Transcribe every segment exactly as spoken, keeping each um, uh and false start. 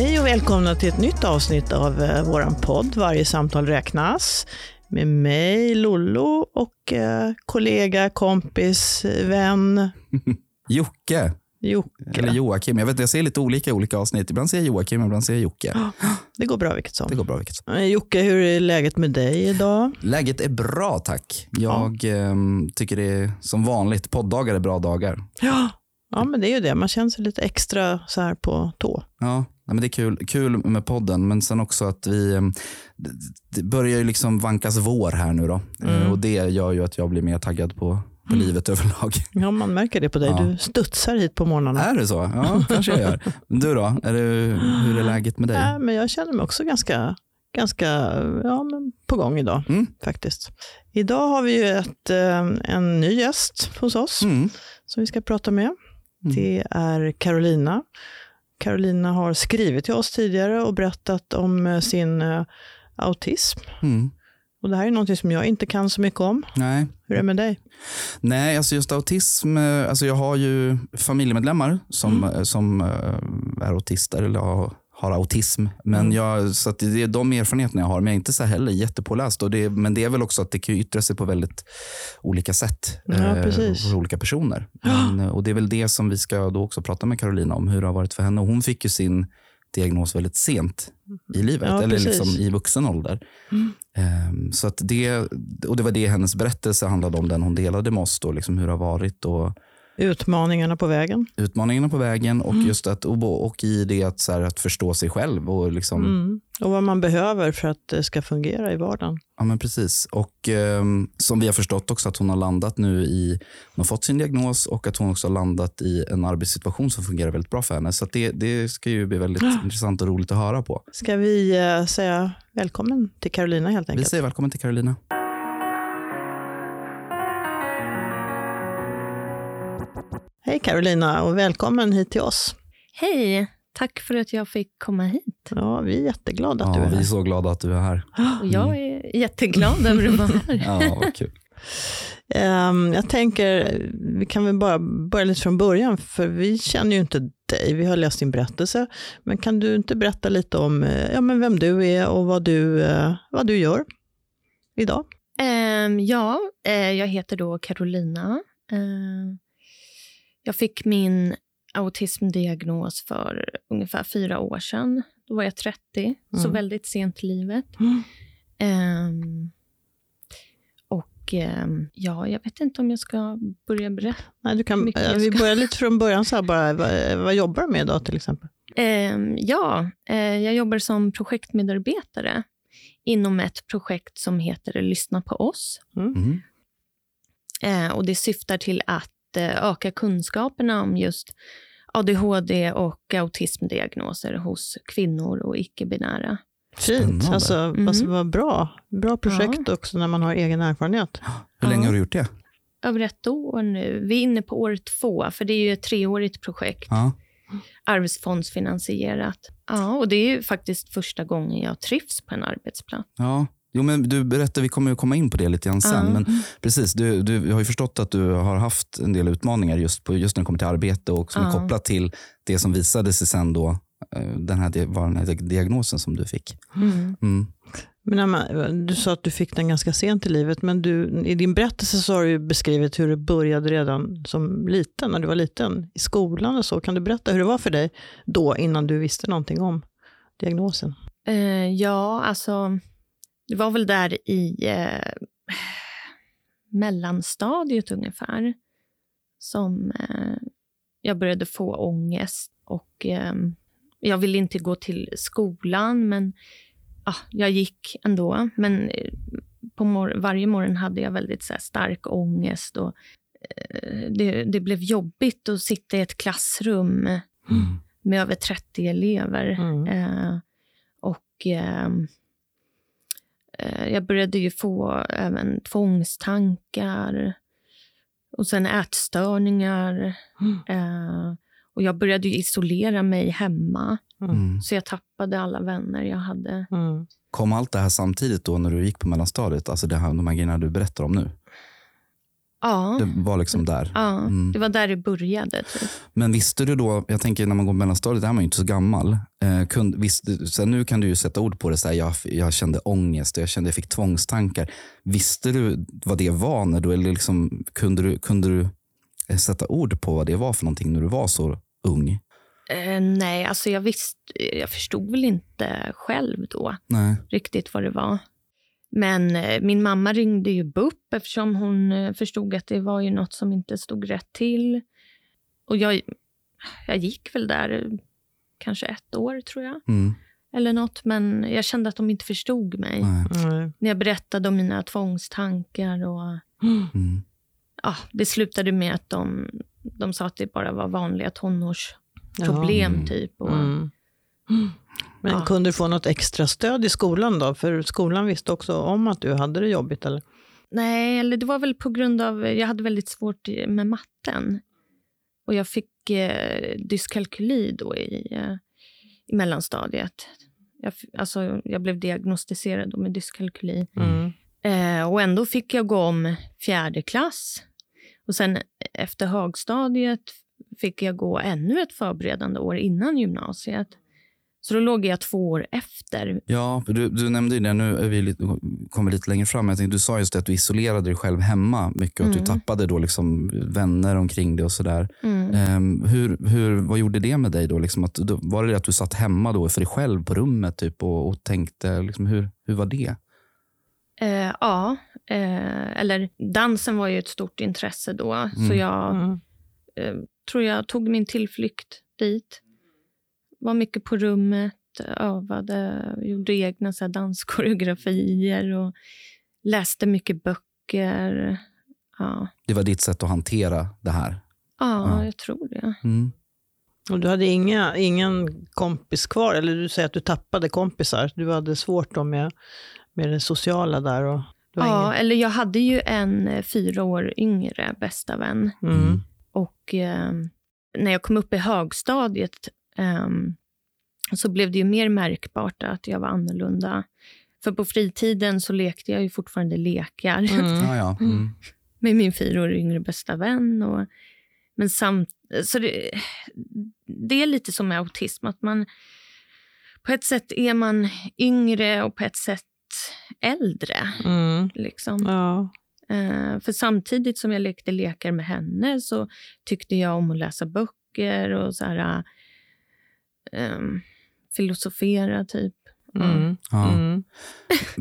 Hej och välkomna till ett nytt avsnitt av våran podd Varje samtal räknas. Med mig, Lollo, och eh, kollega, kompis, vän. Jocke. Jocke. Eller Joakim. Jag vet, jag ser lite olika i olika avsnitt. Ibland ser jag Joakim, ibland ser jag Jocke. Det går bra vilket som. Det går bra vilket som. Jocke, hur är läget med dig idag? Läget är bra, tack. Jag ja. eh, tycker det är som vanligt. Poddagar är bra dagar. Ja. Ja, men det är ju det. Man känner sig lite extra så här på tå. Ja, men det är kul, kul med podden. Men sen också att vi... Det börjar ju liksom vankas vår här nu då. Mm. Och det gör ju att jag blir mer taggad på, på mm. livet överlag. Ja, man märker det på dig. Ja. Du studsar hit på morgonen. Är det så? Ja, kanske jag gör. Du då? Är det, hur är läget med dig? Nej, men jag känner mig också ganska... Ganska ja, men på gång idag mm. faktiskt. Idag har vi ju ett, en ny gäst hos oss mm. som vi ska prata med. Mm. Det är Carolina. Carolina har skrivit till oss tidigare och berättat om sin autism. Mm. Och det här är något som jag inte kan så mycket om. Nej. Hur är det med dig? Nej, alltså just autism. Alltså jag har ju familjemedlemmar som, mm. som är autister eller har... har autism, men jag, så att det är de erfarenheterna jag har, men jag är inte så heller jättepåläst, och det, men det är väl också att det kan yttra sig på väldigt olika sätt ja, eh, hos olika personer men, och det är väl det som vi ska då också prata med Carolina om, hur det har varit för henne, och hon fick ju sin diagnos väldigt sent i livet, ja, eller precis. Liksom i vuxen ålder mm. eh, så att det, och det var det hennes berättelse handlade om, den hon delade med oss då, liksom hur det har varit och utmaningarna på vägen. Utmaningarna på vägen och mm. just att och, och i det att, så här, att förstå sig själv och liksom mm. och vad man behöver för att det ska fungera i vardagen. Ja men precis, och eh, som vi har förstått också att hon har landat nu i, hon har fått sin diagnos och att hon också har landat i en arbetssituation som fungerar väldigt bra för henne, så att det, det ska ju bli väldigt ah. intressant och roligt att höra på. Ska vi eh, säga välkommen till Carolina helt enkelt? Vi säger välkommen till Carolina. Hej Carolina och välkommen hit till oss. Hej, tack för att jag fick komma hit. Ja, vi är jätteglada att ja, du är här. Ja, vi är så glada att du är här. Och jag är jätteglad över att vara här. Ja, vad kul. um, jag tänker, vi kan väl bara börja lite från början, för vi känner ju inte dig, vi har läst din berättelse. Men kan du inte berätta lite om ja, men vem du är och vad du, uh, vad du gör idag? Um, ja, uh, jag heter då Carolina. Uh, Jag fick min autismdiagnos för ungefär fyra år sedan. Då var jag trettio, mm. så väldigt sent i livet. Mm. Um, och um, ja, jag vet inte om jag ska börja berätta. Nej, du kan, äh, vi börjar lite från början. Så här bara, vad, vad jobbar du med idag till exempel? Um, ja, uh, jag jobbar som projektmedarbetare inom ett projekt som heter Lyssna på oss. Mm. Uh, och det syftar till att öka kunskaperna om just A D H D och autismdiagnoser hos kvinnor och icke-binära. Fint, alltså, mm. alltså vad bra. Bra projekt ja. Också när man har egen erfarenhet. Hur länge ja. Har du gjort det? Över ett år nu. Vi är inne på år två, för det är ju ett treårigt projekt. Ja. Arbetsfondsfinansierat. Ja, och det är ju faktiskt första gången jag trivs på en arbetsplats. Ja. Jo, men du berättade, vi kommer ju komma in på det lite grann sen. Mm. Men precis, du, du har ju förstått att du har haft en del utmaningar just, på, just när det kommer till arbete och som mm. är kopplat till det som visade sig sen då, den här, var den här diagnosen som du fick. Mm. Mm. Men du sa att du fick den ganska sent i livet, men du, i din berättelse så har du beskrivit hur det började redan som liten, när du var liten, i skolan och så. Kan du berätta hur det var för dig då innan du visste någonting om diagnosen? Uh, ja, alltså... Det var väl där i eh, mellanstadiet ungefär som eh, jag började få ångest. Och eh, jag ville inte gå till skolan, men ah, jag gick ändå. Men på mor- varje morgon hade jag väldigt så här, stark ångest. Och, eh, det, det blev jobbigt att sitta i ett klassrum mm. med över trettio elever. Mm. Eh, och... Eh, Jag började ju få även tvångstankar och sen ätstörningar. Mm. Eh, och jag började ju isolera mig hemma. Mm. Så jag tappade alla vänner jag hade. Mm. Kom allt det här samtidigt då när du gick på mellanstadiet? Alltså det här, de här grejerna du berättar om nu? Ja. Det var liksom där. Ja, mm. Det var där du började. Typ. Men visste du då, jag tänker när man går mellanstadiet, där är man ju inte så gammal. Eh, kund, visst, så här, nu kan du ju sätta ord på det, så här, jag, jag kände ångest, jag kände jag fick tvångstankar. Visste du vad det var när du, eller liksom, kunde du, kunde du sätta ord på vad det var för någonting när du var så ung? Eh, nej, alltså jag visste, jag förstod väl inte själv då nej. riktigt vad det var. Men min mamma ringde ju B U P eftersom hon förstod att det var ju något som inte stod rätt till. Och jag, jag gick väl där kanske ett år tror jag. Mm. Eller något, men jag kände att de inte förstod mig. Mm. När jag berättade om mina tvångstankar och mm. ja, det slutade med att de, de sa att det bara var vanliga tonårsproblem mm. typ. Och, mm. Mm. Men ja. Kunde du få något extra stöd i skolan då? För skolan visste också om att du hade det jobbigt, eller? Nej, eller det var väl på grund av... Jag hade väldigt svårt med matten. Och jag fick eh, dyskalkyli då i, eh, i mellanstadiet. Jag, alltså, jag blev diagnostiserad då med dyskalkyli. Mm. Eh, och ändå fick jag gå om fjärde klass. Och sen efter högstadiet fick jag gå ännu ett förberedande år innan gymnasiet. Så då låg jag två år efter. Ja, du, du nämnde ju det. Nu är vi lite, kommer lite längre fram. Jag tänkte, du sa just det, att du isolerade dig själv hemma mycket. Och mm. att du tappade då liksom vänner omkring dig och sådär. Mm. Um, hur, hur, vad gjorde det med dig då? Liksom att, då? Var det att du satt hemma då för dig själv på rummet typ, och, och tänkte, liksom, hur, hur var det? Eh, ja, eh, eller dansen var ju ett stort intresse då. Mm. Så jag mm. eh, tror jag tog min tillflykt dit. Var mycket på rummet, övade, gjorde egna så här danskoreografier och läste mycket böcker. Ja. Det var ditt sätt att hantera det här? Ja, ja. Jag tror det. Mm. Och du hade inga, ingen kompis kvar, eller du säger att du tappade kompisar. Du hade svårt då med, med det sociala där. Och det var ja, ingen... eller jag hade ju en fyra år yngre bästa vän. Mm. Och eh, när jag kom upp i högstadiet Um, så blev det ju mer märkbart att jag var annorlunda. För på fritiden så lekte jag ju fortfarande lekar. Mm. Ja, ja. Mm. Med min fyra år yngre bästa vän. Och, men samt, så det, det är lite som med autism. Att man, på ett sätt är man yngre och på ett sätt äldre. Mm. Liksom. Ja. Uh, för samtidigt som jag lekte lekar med henne så tyckte jag om att läsa böcker och så här... Um, filosofera typ. Mm. Mm. Ja. Mm.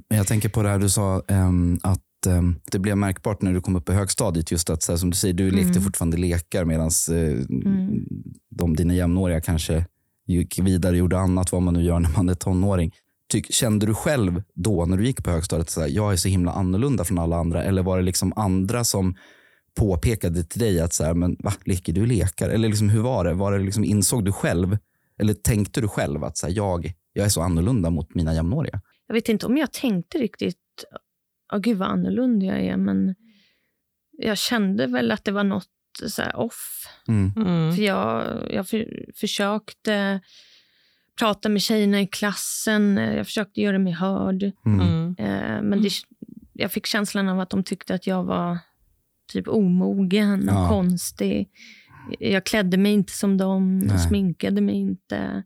Jag tänker på det här du sa um, att um, det blev märkbart när du kom upp i högstadiet, just att så här, som du säger, du lekte mm. fortfarande lekar medan uh, mm. de dina jämnåriga kanske gick vidare, gjorde annat, vad man nu gör när man är tonåring. Tyck, kände du själv då när du gick på högstadiet så här, jag är så himla annorlunda från alla andra, eller var det liksom andra som påpekade till dig att så här, men va, leker du lekar, eller liksom, hur var det? Var det liksom, insåg du själv? Eller tänkte du själv att så här, jag, jag är så annorlunda mot mina jämnåriga? Jag vet inte om jag tänkte riktigt, åh gud vad annorlunda jag är. Men jag kände väl att det var något så här off. Mm. Mm. För jag, jag för, försökte prata med tjejerna i klassen. Jag försökte göra mig hörd. Mm. Eh, men det, jag fick känslan av att de tyckte att jag var typ omogen och ja. konstig. Jag klädde mig inte som dem, nej. Sminkade mig inte,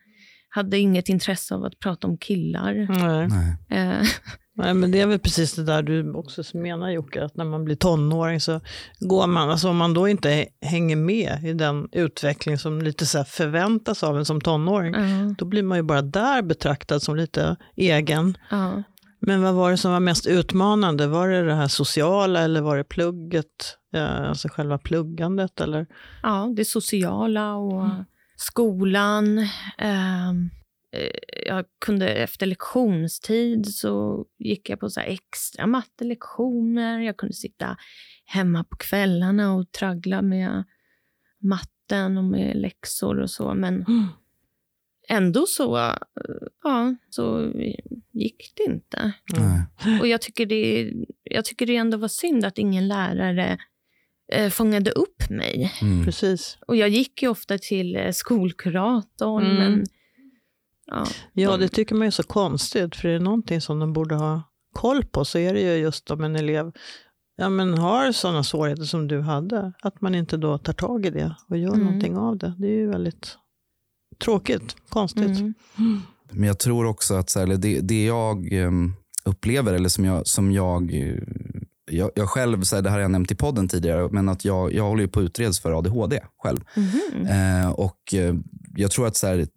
hade inget intresse av att prata om killar. Nej. Nej. Nej, men det är väl precis det där du också menar, Jocke, att när man blir tonåring så går man, alltså om man då inte hänger med i den utveckling som lite så här förväntas av en som tonåring, uh-huh. då blir man ju bara där betraktad som lite egen. Uh-huh. Men vad var det som var mest utmanande? Var det det här sociala eller var det plugget? Alltså själva pluggandet? Eller? Ja, det sociala och mm. skolan. Eh, jag kunde efter lektionstid så gick jag på så här extra mattelektioner. Jag kunde sitta hemma på kvällarna och traggla med matten och med läxor och så. Men mm. ändå så, ja, så gick det inte. Mm. Och jag tycker det, jag tycker det ändå var synd att ingen lärare eh, fångade upp mig. Mm. Precis. Och jag gick ju ofta till skolkuratorn. Mm. Men, ja, ja, det tycker man ju är så konstigt. För det är någonting som de borde ha koll på, så är det ju just om en elev ja, men har sådana svårigheter som du hade, att man inte då tar tag i det och gör mm. någonting av det. Det är ju väldigt tråkigt, konstigt. Mm. Mm. Men jag tror också att så här, det, det jag upplever, eller som jag, som jag, jag, jag själv, så här, det här har jag nämnt i podden tidigare, men att jag, jag håller ju på att utredas för A D H D själv. Mm. Eh, och jag tror att så här,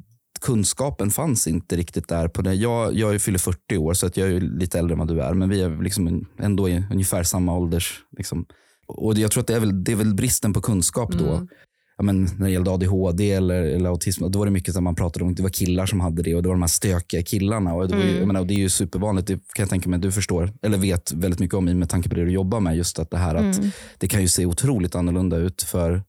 kunskapen fanns inte riktigt där på det. Jag, jag fyller fyrtio år, så att jag är lite äldre än vad du är, men vi är liksom ändå i ungefär samma ålders. Liksom. Och jag tror att det är väl, det är väl bristen på kunskap då. Mm. Ja, men när det gällde A D H D eller, eller autism, då var det mycket som man pratade om. Det var killar som hade det, och det var de här stökiga killarna. Och det, mm. ju, jag menar, och det är ju supervanligt, det kan jag tänka mig att du förstår, eller vet väldigt mycket om i med tanke på det du jobbar med. Just att det här att mm. det kan ju se otroligt annorlunda ut för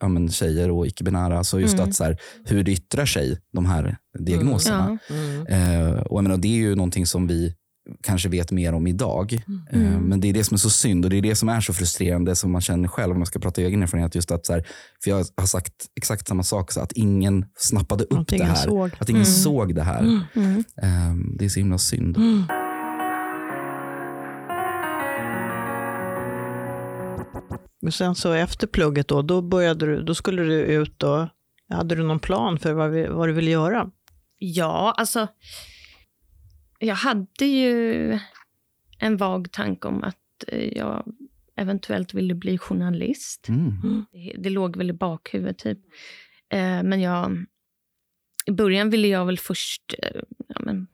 ja, men, tjejer och icke-binära. Så just mm. att så här, hur det yttrar sig, de här diagnoserna. Mm. Ja. Mm. Eh, och jag menar, det är ju någonting som vi kanske vet mer om idag. Mm. Men det är det som är så synd, och det är det som är så frustrerande som man känner själv om man ska prata i egen erfarenhet, just att så här, för jag har sagt exakt samma sak, så att ingen snappade upp att det här. Såg. Att ingen mm. såg det här. Mm. Mm. Det är så himla synd. Mm. Men sen så efter plugget då, då började du, då skulle du ut då, hade du någon plan för vad, vi, vad du ville göra? Ja, alltså jag hade ju en vag tanke om att jag eventuellt ville bli journalist. Mm. Det låg väl i bakhuvudet typ. Men jag, i början ville jag väl först ja, men,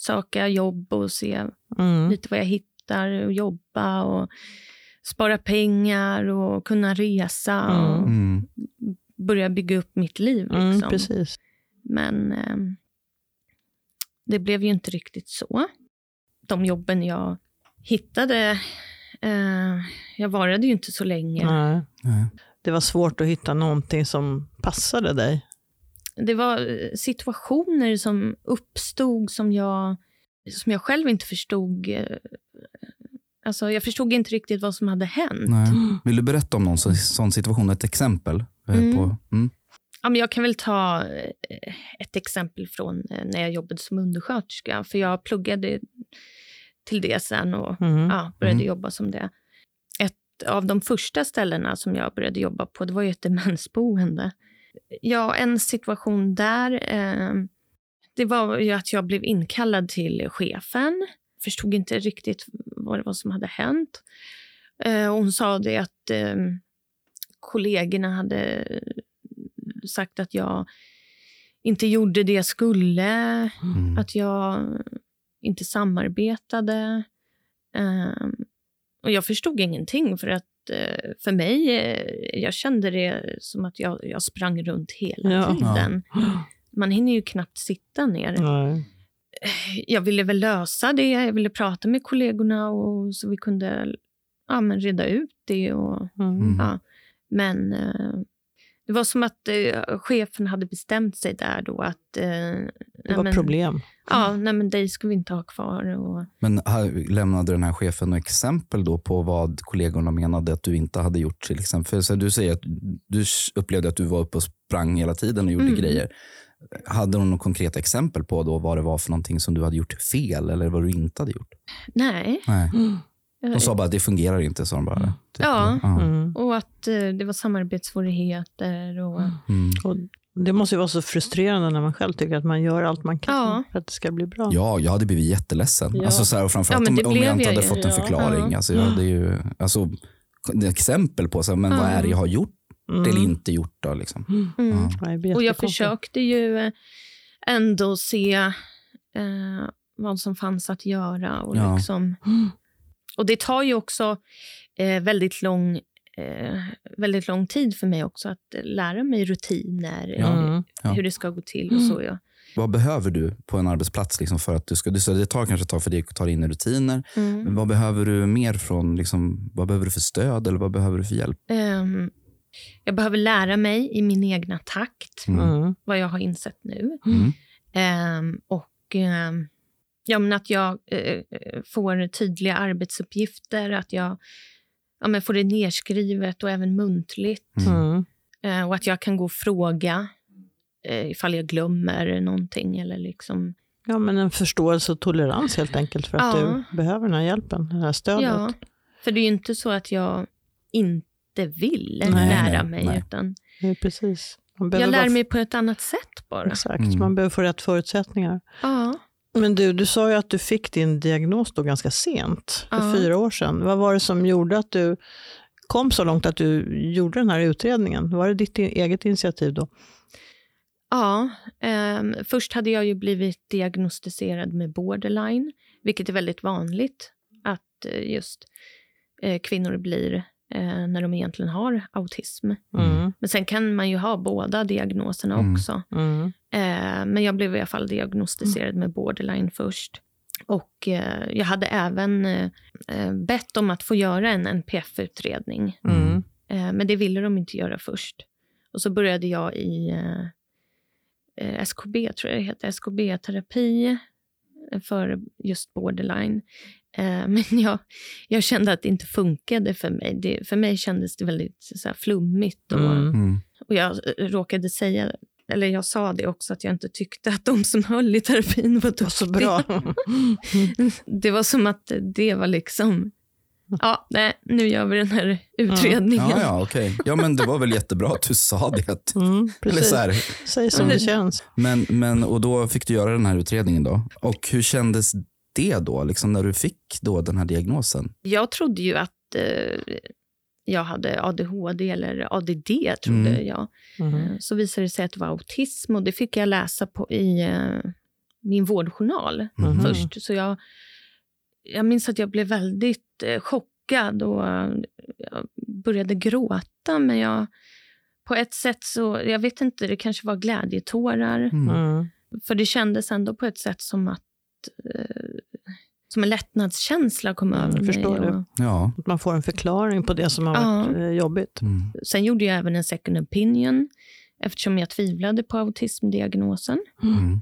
söka jobb och se mm. lite vad jag hittar och jobba och spara pengar och kunna resa och mm. börja bygga upp mitt liv. Liksom. Mm, precis. Men det blev ju inte riktigt så. De jobben jag hittade, eh, jag varade ju inte så länge. Nej. Nej. Det var svårt att hitta någonting som passade dig. Det var situationer som uppstod som jag, som jag själv inte förstod. Alltså jag förstod inte riktigt vad som hade hänt. Nej. Vill du berätta om någon sån situation, ett exempel? Mm. På, mm. Ja, men jag kan väl ta ett exempel från när jag jobbade som undersköterska. För jag pluggade till det sen och mm. ja, började mm. jobba som det. Ett av de första ställena som jag började jobba på, det var ju ett demensboende. Ja, en situation där, eh, det var ju att jag blev inkallad till chefen. Förstod inte riktigt vad det var som hade hänt. Eh, hon sa det att eh, kollegorna hade sagt att jag inte gjorde det jag skulle, mm. att jag inte samarbetade. Um, och jag förstod ingenting, för att uh, för mig, uh, jag kände det som att jag, jag sprang runt hela ja. tiden. Man hinner ju knappt sitta ner. Nej. Jag ville väl lösa det, jag ville prata med kollegorna och så vi kunde ja, men reda ut det. Och, mm. ja. Men Uh, det var som att eh, chefen hade bestämt sig där då att Eh, det var men, problem. Ja, nej men dig ska vi inte ha kvar. Och men här lämnade den här chefen några exempel då på vad kollegorna menade att du inte hade gjort till exempel? För så du säger att du upplevde att du var uppe och sprang hela tiden och gjorde mm. grejer. Hade hon något konkret exempel på då vad det var för någonting som du hade gjort fel eller vad du inte hade gjort? Nej. Nej. Mm. De sa bara att det fungerar inte, sa de bara. Typ. Ja, mm. och att eh, det var samarbetssvårigheter. Och mm. och det måste ju vara så frustrerande när man själv tycker att man gör allt man kan ja. för att det ska bli bra. Ja, jag hade blivit jätteledsen. Ja. Alltså, så här, och framförallt ja, om, om jag inte hade jag fått en förklaring. Ja. Alltså, jag hade ju, alltså, exempel på så här, men mm. vad är det jag har gjort mm. eller inte gjort då? Liksom. Mm. Mm. Ja. Jag och jag försökte ju ändå se eh, vad som fanns att göra och ja. liksom. Mm. Och det tar ju också eh, väldigt, lång, eh, väldigt lång tid för mig också att lära mig rutiner, ja, ja. hur det ska gå till och så. Ja. Vad behöver du på en arbetsplats liksom för att du ska, du sa det tar kanske ett tag för dig att ta in rutiner, mm. men vad behöver du mer från, liksom, vad behöver du för stöd eller vad behöver du för hjälp? Um, jag behöver lära mig i min egna takt, mm. vad jag har insett nu. Mm. Um, och Um, ja, men att jag eh, får tydliga arbetsuppgifter, att jag ja, men får det nedskrivet och även muntligt. Mm. Eh, och att jag kan gå och fråga eh, ifall jag glömmer någonting. Eller liksom. Ja, men en förståelse och tolerans helt enkelt för att ja. du behöver den här hjälpen, det här stödet. Ja. För det är ju inte så att jag inte vill nej, lära nej, mig. Nej. Utan ja, precis. Man jag lär bara... mig på ett annat sätt bara. Exakt, mm. man behöver få rätt förutsättningar. Ja. Men du, du sa ju att du fick din diagnos då ganska sent, för ja. fyra år sedan. Vad var det som gjorde att du kom så långt att du gjorde den här utredningen? Var det ditt eget initiativ då? Ja, eh, först hade jag ju blivit diagnostiserad med borderline, vilket är väldigt vanligt att just eh, kvinnor blir eh, när de egentligen har autism. Mm. Men sen kan man ju ha båda diagnoserna mm. också. Mm. Eh, men jag blev i alla fall diagnostiserad mm. med borderline först. Och eh, jag hade även eh, bett om att få göra en N P F-utredning. Mm. Eh, men det ville de inte göra först. Och så började jag i... Eh, S K B tror jag det heter, S K B-terapi för just borderline. Men jag, jag kände att det inte funkade för mig. Det, för mig kändes det väldigt så här flummigt. Och, mm. och jag råkade säga, eller jag sa det också, att jag inte tyckte att de som höll i terapin var duktiga. Så bra. Det var som att det var liksom... Ja, nej, nu gör vi den här utredningen. Ja, ja, okej. Ja, men det var väl jättebra att du sa det. Mm, eller så här. Säg som det känns. Men, men, och då fick du göra den här utredningen då. Och hur kändes det då, liksom, när du fick då den här diagnosen? Jag trodde ju att eh, jag hade A D H D eller A D D, trodde mm. jag. Mm. Så visade det sig att det var autism. Och det fick jag läsa på i eh, min vårdjournal mm. först. Så jag... Jag minns att jag blev väldigt eh, chockad och jag började gråta. Men jag, på ett sätt så, jag vet inte, det kanske var glädjetårar. Mm. För det kändes ändå på ett sätt som att, eh, som en lättnadskänsla kom mm, över förstår mig. Förstår du? Ja. Att man får en förklaring på det som har ja. varit eh, jobbigt. Mm. Sen gjorde jag även en second opinion eftersom jag tvivlade på autismdiagnosen. Mm.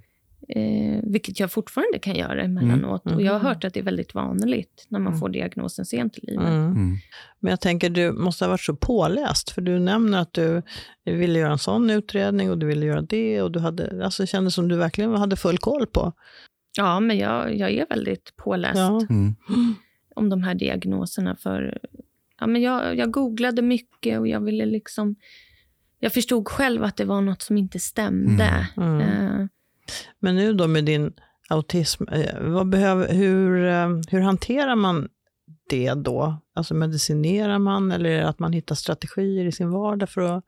Eh, vilket jag fortfarande kan göra emellanåt. Mm. Och jag har hört att det är väldigt vanligt när man mm. får diagnosen sent i livet. Mm. Mm. Men jag tänker, du måste ha varit så påläst. För du nämner att du ville göra en sån utredning och du ville göra det. Och du hade, alltså, det kändes som du verkligen hade full koll på. Ja, men jag, jag är väldigt påläst ja. mm. om de här diagnoserna. För, ja, men jag, jag googlade mycket och jag ville liksom... Jag förstod själv att det var något som inte stämde. Mm. Mm. Eh, Men nu då med din autism, vad behöver, hur, hur hanterar man det då? Alltså medicinerar man, eller är det att man hittar strategier i sin vardag för att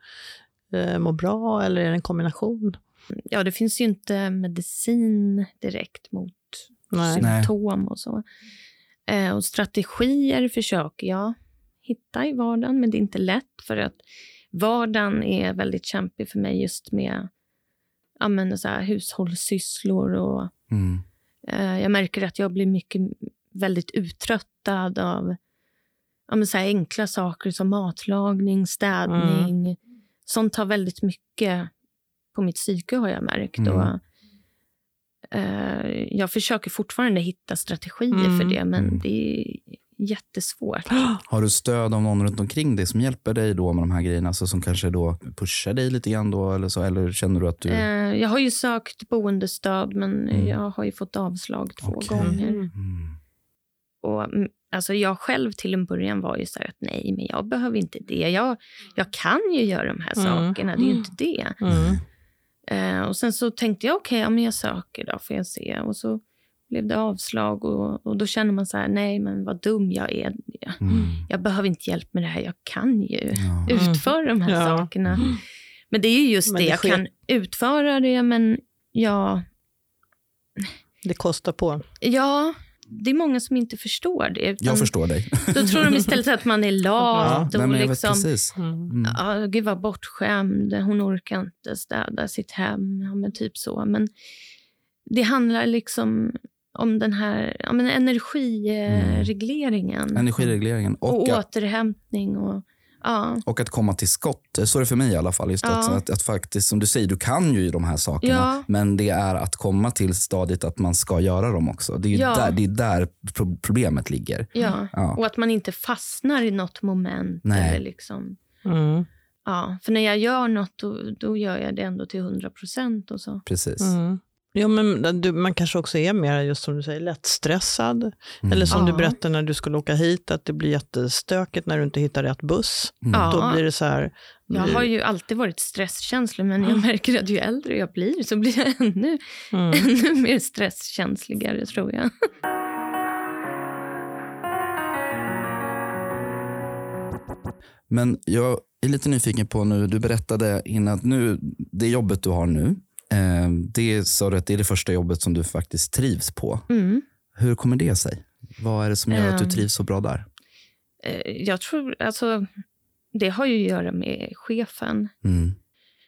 eh, må bra, eller är det en kombination? Ja, det finns ju inte medicin direkt mot Nej. symptom och så. Eh, och strategier försöker jag hitta i vardagen, men det är inte lätt för att vardagen är väldigt kämpig för mig just med... Ja, men så här, hushållssysslor och mm. eh, jag märker att jag blir mycket väldigt uttröttad av ja, men så här, enkla saker som matlagning, städning. Mm. Sånt tar väldigt mycket på mitt psyke, har jag märkt. Mm. Och, eh, jag försöker fortfarande hitta strategier mm. för det, men mm. det är jättesvårt. Har du stöd av någon runt omkring dig som hjälper dig då med de här grejerna, alltså som kanske då pushar dig lite grann då, eller så, eller känner du att du... Eh, jag har ju sökt boendestöd, men mm. jag har ju fått avslag två okay. gånger. Mm. Och alltså jag själv till en början var ju så här att nej, men jag behöver inte det. Jag, jag kan ju göra de här mm. sakerna, det är ju inte det. Mm. Eh, och sen så tänkte jag okej, okay, ja, men jag söker då, får jag se. Och så blev det avslag och, och då känner man så här, nej men vad dum jag är. Mm. Jag behöver inte hjälp med det här, jag kan ju ja. utföra de här ja. sakerna. Men det är ju just det, det, jag sker... kan utföra det, men jag... Det kostar på. Ja, det är många som inte förstår det. Utan jag förstår dig. Då tror de istället att man är lat ja, och nej, liksom... Ja, mm. ah, gud vad bortskämd, hon orkar inte städa sitt hem, ja, men typ så. Men det handlar liksom... om den här ja, men energiregleringen. Mm. Energiregleringen. Och, och att, återhämtning. Och, ja. och att komma till skott. Så är det för mig i alla fall. Just ja. att, att, att faktiskt, som du säger, du kan ju de här sakerna. Ja. Men det är att komma till stadiet att man ska göra dem också. Det är ju ja. där, det är där problemet ligger. Ja. ja, och att man inte fastnar i något moment. Nej. Eller liksom... Mm. Ja, för när jag gör något, då, då gör jag det ändå till hundra procent och så. Precis. Mm. Ja, men du, man kanske också är mer, just som du säger, lättstressad. Mm. Eller som ja. du berättade när du skulle åka hit, att det blir jättestökigt när du inte hittar rätt buss. Mm. Ja. Då blir det så här... Jag har ju alltid varit stresskänslig, men jag märker att ju äldre jag blir så blir jag ännu, mm. ännu mer stresskänsligare, tror jag. Men jag är lite nyfiken på nu, du berättade innan att nu, det jobbet du har nu, eh, det sa du att det är det första jobbet som du faktiskt trivs på. Mm. Hur kommer det sig? Vad är det som gör att du trivs så bra där? Jag tror, alltså... Det har ju att göra med chefen. Mm.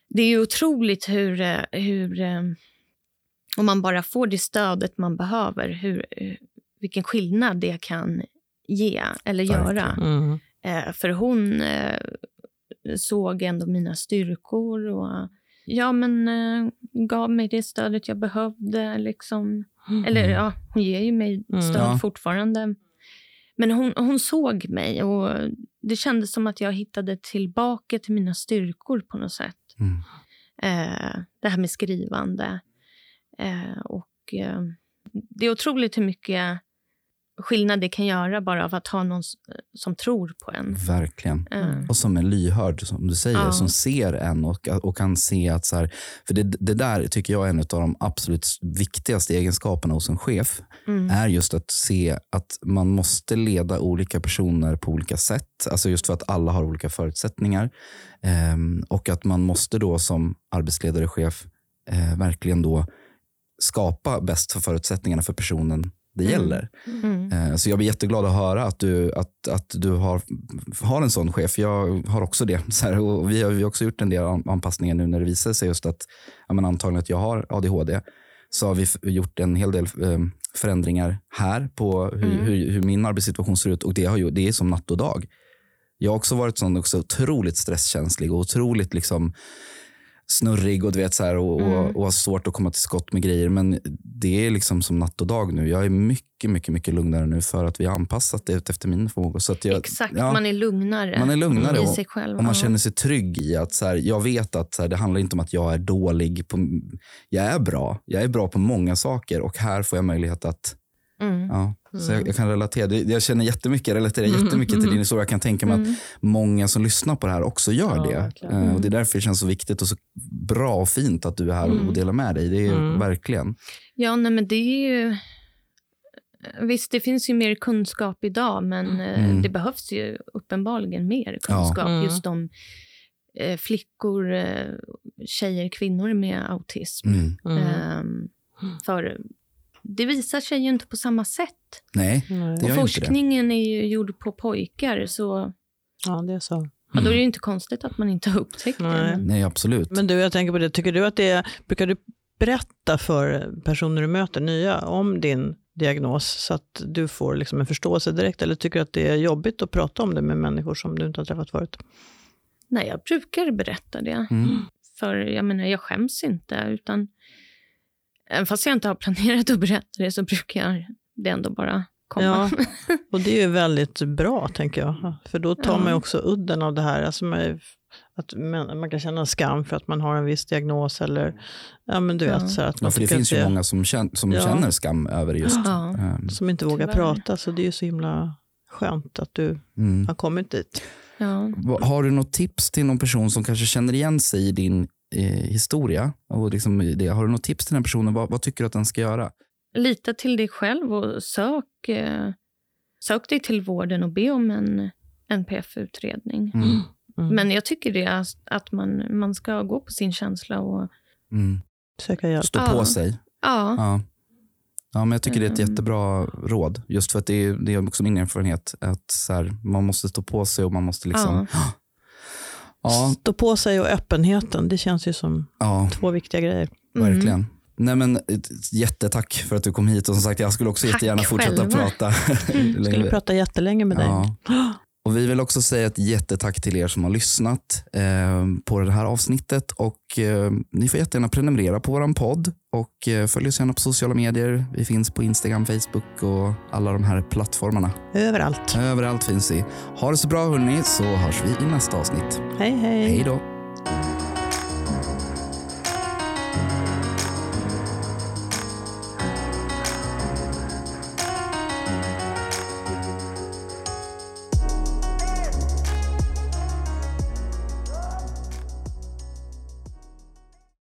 Det är ju otroligt hur, hur om man bara får det stödet man behöver, hur, vilken skillnad det kan ge eller göra. Mm. För hon såg ändå mina styrkor och ja, men gav mig det stödet jag behövde. Liksom. Mm. Eller ja, hon ger ju mig stöd mm, ja. fortfarande. Men hon, hon såg mig och det kändes som att jag hittade tillbaka till mina styrkor på något sätt. Mm. Eh, det här med skrivande. Eh, och eh, det är otroligt hur mycket skillnad det kan göra bara av att ha någon som tror på en. Verkligen. Mm. Och som är lyhörd, som du säger, ja. som ser en och, och kan se att så här, för det, det där tycker jag är en av de absolut viktigaste egenskaperna hos en chef, mm. är just att se att man måste leda olika personer på olika sätt, alltså just för att alla har olika förutsättningar, ehm, och att man måste då som arbetsledare och chef eh, verkligen då skapa bäst för förutsättningarna för personen det gäller. Mm. Mm. Så jag blir jätteglad att höra att du, att, att du har, har en sån chef. Jag har också det. Så här, och vi har vi också gjort en del anpassningar nu när det visar sig just att ja, men antagligen att jag har A D H D. Så har vi gjort en hel del förändringar här på hur, mm. hur, hur min arbetssituation ser ut. Och det, har ju, det är som natt och dag. Jag har också varit sån också otroligt stresskänslig och otroligt liksom... snurrig och du vet så här och, mm. och, och har svårt att komma till skott med grejer, men det är liksom som natt och dag nu. Jag är mycket, mycket, mycket lugnare nu för att vi har anpassat det ut efter min förmåga. Så att jag, Exakt, ja, man är lugnare. Man är lugnare i sig själv, och, och man känner sig trygg i att så här, jag vet att så här, det handlar inte om att jag är dålig på, jag är bra. Jag är bra på många saker och här får jag möjlighet att mm. ja. Mm. Så jag, jag kan relatera, jag känner jättemycket, jag relaterar jättemycket mm. till din historia. Jag kan tänka mig mm. att många som lyssnar på det här också gör ja, det. Mm. Och det är därför det känns så viktigt och så bra och fint att du är här mm. och delar med dig. Det är mm. verkligen. Ja, nej, men det är ju... Visst, det finns ju mer kunskap idag, men mm. det behövs ju uppenbarligen mer kunskap. Ja. Mm. Just om eh, flickor, tjejer, kvinnor med autism. Mm. Mm. Um, för... Det visar sig ju inte på samma sätt. Nej, det och forskningen är ju gjord på pojkar, så... Ja, det är så. Mm. Ja, då är det ju inte konstigt att man inte har upptäckt Nej. det. Men... Nej, absolut. Men du, jag tänker på det. Tycker du att det är... Brukar du berätta för personer du möter nya om din diagnos så att du får liksom en förståelse direkt? Eller tycker du att det är jobbigt att prata om det med människor som du inte har träffat förut? Nej, jag brukar berätta det. Mm. För jag menar, jag skäms inte, utan... Även fast jag inte har planerat att berätta det så brukar det ändå bara komma. Ja, och det är ju väldigt bra, tänker jag. För då tar ja. man ju också udden av det här. Alltså man, att man kan känna skam för att man har en viss diagnos. Eller, ja, men du ja. vet, så att man ja, för det finns det... ju många som känner, som ja. känner skam över just. Ja. Um, som inte vågar tyvärr. prata. Så det är ju så himla skönt att du mm. har kommit dit. Ja. Har du något tips till någon person som kanske känner igen sig i din historia och liksom det. Har du något tips till den personen? Vad, vad tycker du att den ska göra? Lita till dig själv och sök, eh, sök dig till vården och be om en N P F-utredning. Mm. Mm. Men jag tycker det är att man, man ska gå på sin känsla och mm. söka hjälp. Stå på ja. sig. Ja. ja. Ja, men jag tycker det är ett jättebra råd. Just för att det är, det är också min erfarenhet att så här, man måste stå på sig och man måste liksom... Ja. Ja. Stå på sig och öppenheten. Det känns ju som ja. två viktiga grejer. Mm. Verkligen. Nej, men jättetack för att du kom hit. Och som sagt, jag skulle också tack jättegärna fortsätta själva. prata. Jag skulle prata jättelänge med ja. dig. Och vi vill också säga ett jättetack till er som har lyssnat eh, på det här avsnittet. Och eh, ni får jättegärna prenumerera på våran podd. Och eh, följ oss gärna på sociala medier. Vi finns på Instagram, Facebook och alla de här plattformarna. Överallt. Överallt finns vi. Ha det så bra, hörni, så hörs vi i nästa avsnitt. Hej hej. Hej då.